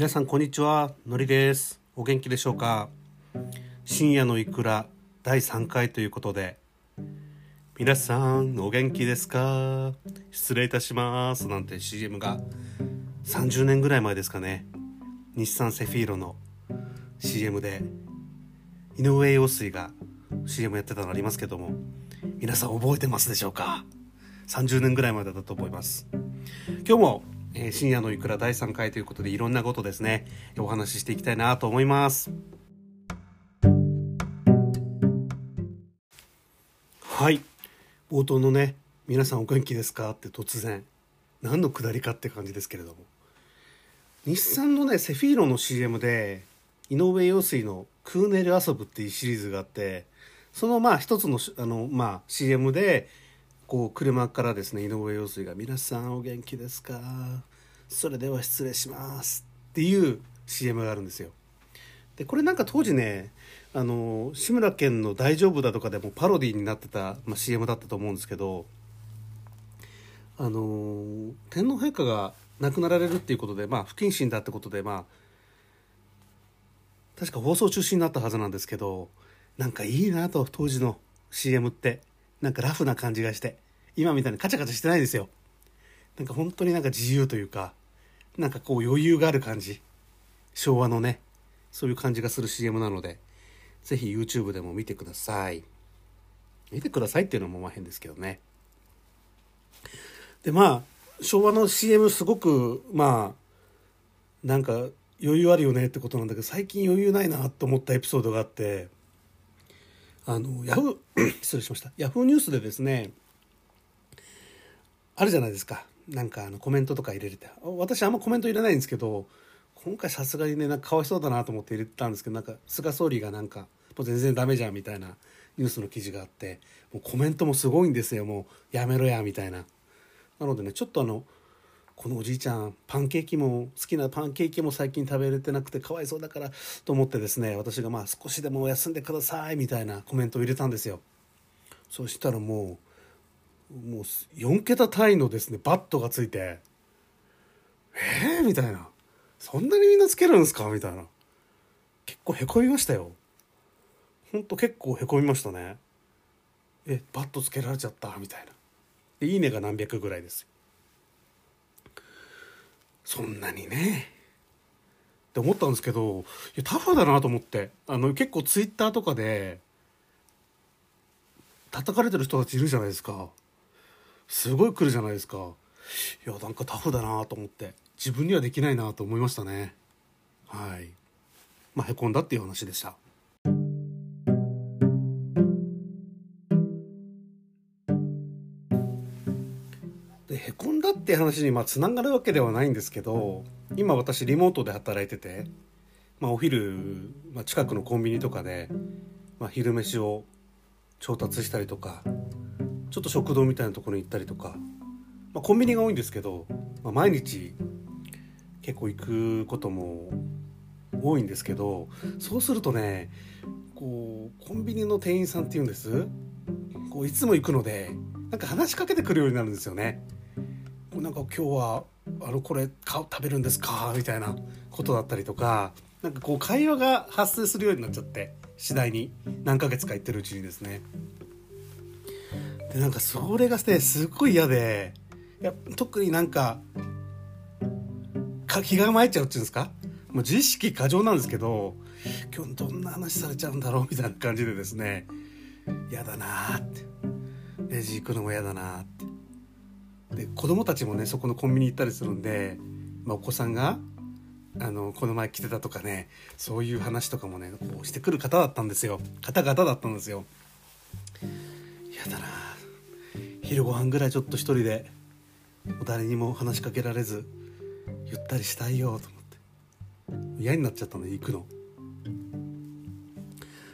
皆さんこんにちは、のりです。お元気でしょうか。深夜のいくら第3回ということで、皆さんお元気ですか、失礼いたしますなんて CM が30年ぐらい前ですかね、日産セフィーロの CM で井上陽水が CM やってたのありますけども、皆さん覚えてますでしょうか。30年ぐらい前だったと思います。今日も深夜のいくら第3回ということで、いろんなことですねお話ししていきたいなと思います。はい、冒頭のね、皆さんお元気ですかって突然何の下りかって感じですけれども、日産のねセフィーロの CM で井上陽水のクーネル遊ぶっていうシリーズがあって、そのまあ一つの、CM でこう車からですね、井上陽水が皆さんお元気ですか、それでは失礼しますっていう CM があるんですよ。でこれなんか当時ね、志村けんの大丈夫だとかでもパロディになってた、CM だったと思うんですけど、天皇陛下が亡くなられるっていうことで、不謹慎だってことで、確か放送中止になったはずなんですけど、なんかいいなと、当時の CM ってなんかラフな感じがして、今みたいにカチャカチャしてないですよ。なんか本当になんか自由というか、なんかこう余裕がある感じ、昭和のねそういう感じがする CM なので、ぜひ YouTube でも見てください。見てくださいっていうのも変ですけどね。で昭和の CM すごくなんか余裕あるよねってことなんだけど、最近余裕ないなと思ったエピソードがあって、ヤフーニュースでですね、あるじゃないですか、なんかコメントとか入れれて、私あんまコメント入れないんですけど、今回さすがにねなんかかわいそうだなと思って入れてたんですけど、なんか菅総理がなんかもう全然ダメじゃんみたいなニュースの記事があって、もうコメントもすごいんですよ、もうやめろやみたいな。なのでね、ちょっとこのおじいちゃんパンケーキも好きなパンケーキも最近食べれてなくてかわいそうだからと思ってですね、私が少しでも休んでくださいみたいなコメントを入れたんですよ。そしたらもう4桁単位のですねバットがついて、みたいな、そんなにみんなつけるんですかみたいな、結構へこみましたよ。ほんと結構へこみましたね。バットつけられちゃったみたいな。でいいねが何百ぐらいですよ。そんなにねって思ったんですけど、タフだなと思って、結構ツイッターとかで叩かれてる人たちいるじゃないですか、すごい来るじゃないですか。いやなんかタフだなと思って、自分にはできないなと思いましたね。はい、へこんだっていう話でした。へこんだって話につながるわけではないんですけど、今私リモートで働いてて、お昼、近くのコンビニとかで、昼飯を調達したりとか、ちょっと食堂みたいなところに行ったりとか、コンビニが多いんですけど、毎日結構行くことも多いんですけど、そうするとねこうコンビニの店員さんっていうんです、こういつも行くのでなんか話しかけてくるようになるんですよね。なんか今日はこれ食べるんですかみたいなことだったりとか、なんかこう会話が発生するようになっちゃって、次第に何ヶ月か行ってるうちにですね。でなんかそれがすっごい嫌で、特になんか気が参っちゃうっていうんですか、もう自意識過剰なんですけど、今日どんな話されちゃうんだろうみたいな感じでですね、嫌だなって、レジ行くのも嫌だなって。で子供たちもねそこのコンビニ行ったりするんで、お子さんがこの前来てたとかね、そういう話とかもねこうしてくる方々だったんですよ。やだな、昼ご飯ぐらいちょっと一人で誰にも話しかけられずゆったりしたいよと思って、嫌になっちゃったので行くの。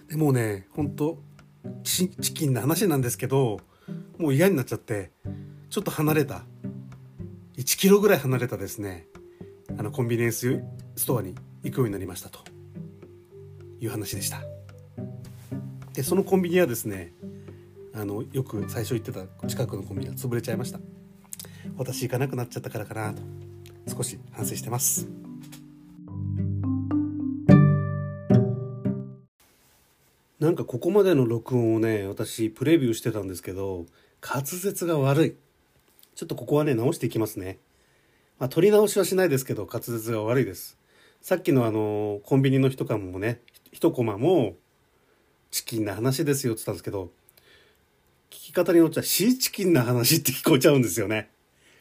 でもうねほんとチキンな話なんですけど、もう嫌になっちゃって、ちょっと離れた1キロぐらい離れたですねコンビニエンスストアに行くようになりましたという話でした。でそのコンビニはですねよく最初行ってた近くのコンビニは潰れちゃいました。私行かなくなっちゃったからかなと少し反省してます。なんかここまでの録音をね、私プレビューしてたんですけど、滑舌が悪い。ちょっとここはね、直していきますね。まあ、取り直しはしないですけど、滑舌が悪いです。さっきのコンビニの一コマもね、一コマも、チキンな話ですよって言ったんですけど、聞き方によっちゃシーチキンな話って聞こえちゃうんですよね。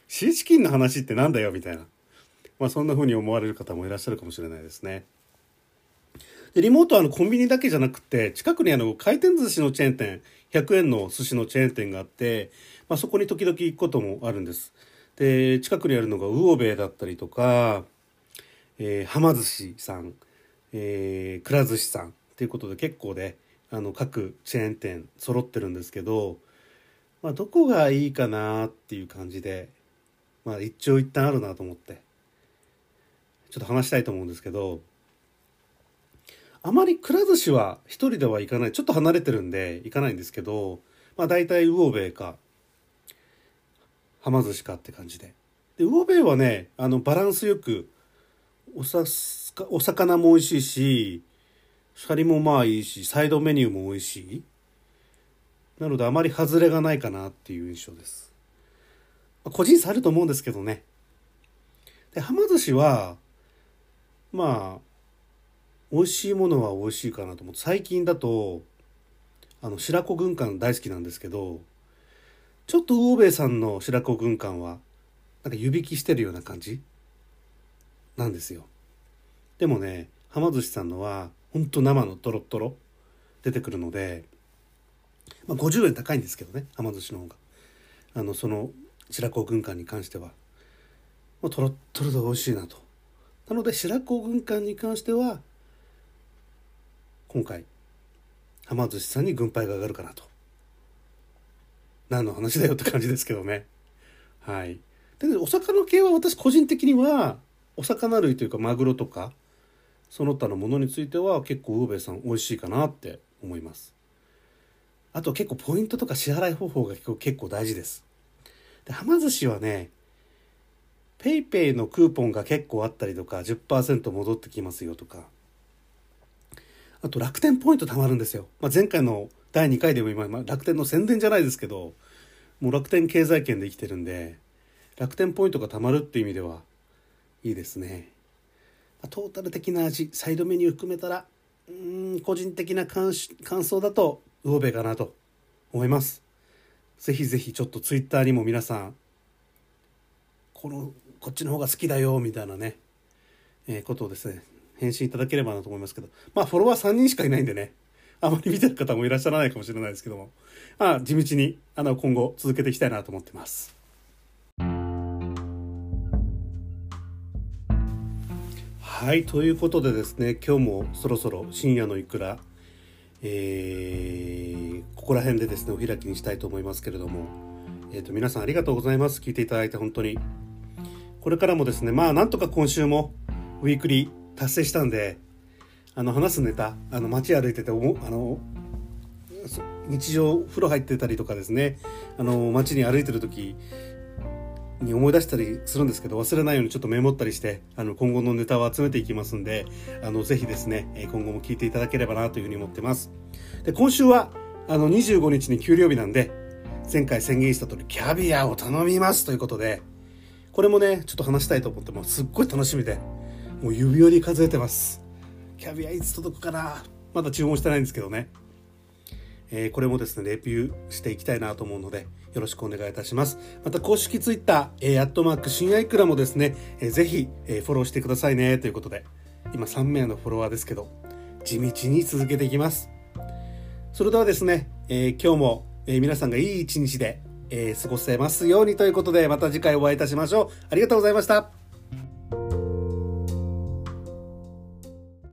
シーチキンの話ってなんだよみたいな。まあそんな風に思われる方もいらっしゃるかもしれないですね。でリモートはコンビニだけじゃなくて、近くに回転寿司のチェーン店、100円の寿司のチェーン店があって、まあ、そこに時々行くこともあるんです。で近くにあるのが魚べいだったりとか、はま寿司さん、くら寿司さんということで結構ね、各チェーン店揃ってるんですけど、まあ、どこがいいかなっていう感じで、まあ、一長一短あるなと思ってちょっと話したいと思うんですけど、あまりくら寿司は一人では行かない、ちょっと離れてるんで行かないんですけど、まあ、大体魚べいかはま寿司かって感じで、魚べいはねバランスよくお魚も美味しいし、シャリもまあいいし、サイドメニューも美味しい。なのであまり外れがないかなっていう印象です。個人差あると思うんですけどね。で、はま寿司は、まあ、美味しいものは美味しいかなと思って、最近だと、白子軍艦大好きなんですけど、ちょっと魚べいさんの白子軍艦は、なんか湯引きしてるような感じなんですよ。でもね、はま寿司さんのは、ほんと生のトロトロ出てくるので、まあ、50円高いんですけどね、はま寿司の方がその白子軍艦に関しては、まあ、トロトロで美味しいなと。なので白子軍艦に関しては今回はま寿司さんに軍配が上がるかなと。何の話だよって感じですけどね。はい。でお魚系は私個人的にはお魚類というかマグロとかその他のものについては結構魚べいさん美味しいかなって思います。あと結構ポイントとか支払い方法が結構大事です。ではま寿司はね PayPay のクーポンが結構あったりとか 10% 戻ってきますよとか、あと楽天ポイント貯まるんですよ、まあ、前回の第2回でも今楽天の宣伝じゃないですけど、もう楽天経済圏で生きてるんで楽天ポイントが貯まるっていう意味ではいいですね。トータル的な味、サイドメニュー含めたら、個人的な感想だと魚べいかなと思います。ぜひぜひちょっとツイッターにも皆さん、こっちの方が好きだよみたいなね、ことをですね返信いただければなと思いますけど、まあフォロワー3人しかいないんでね、あまり見てる方もいらっしゃらないかもしれないですけども、まあ地道に今後続けていきたいなと思ってます。はい、ということでですね、今日もそろそろ深夜のいくら、ここら辺でですねお開きにしたいと思いますけれども、皆さんありがとうございます。聞いていただいて本当にこれからもですね、まあなんとか今週もウィークリー達成したんで、話すネタ街歩いてて日常風呂入ってたりとかですね、街に歩いてる時に思い出したりするんですけど、忘れないようにちょっとメモったりして今後のネタを集めていきますんで、ぜひですね今後も聞いていただければなというふうに思ってます。で今週は25日に給料日なんで、前回宣言した通りキャビアを頼みますということで、これもねちょっと話したいと思ってます。すっごい楽しみでもう指折り数えてます。キャビアいつ届くかな、まだ注文してないんですけどね、これもですねレビューしていきたいなと思うのでよろしくお願いいたします。また公式ツイッター@深夜いくらもですね、ぜひ、フォローしてくださいねということで、今3名のフォロワーですけど地道に続けていきます。それではですね、今日も、皆さんがいい一日で、過ごせますようにということで、また次回お会いいたしましょう。ありがとうございました。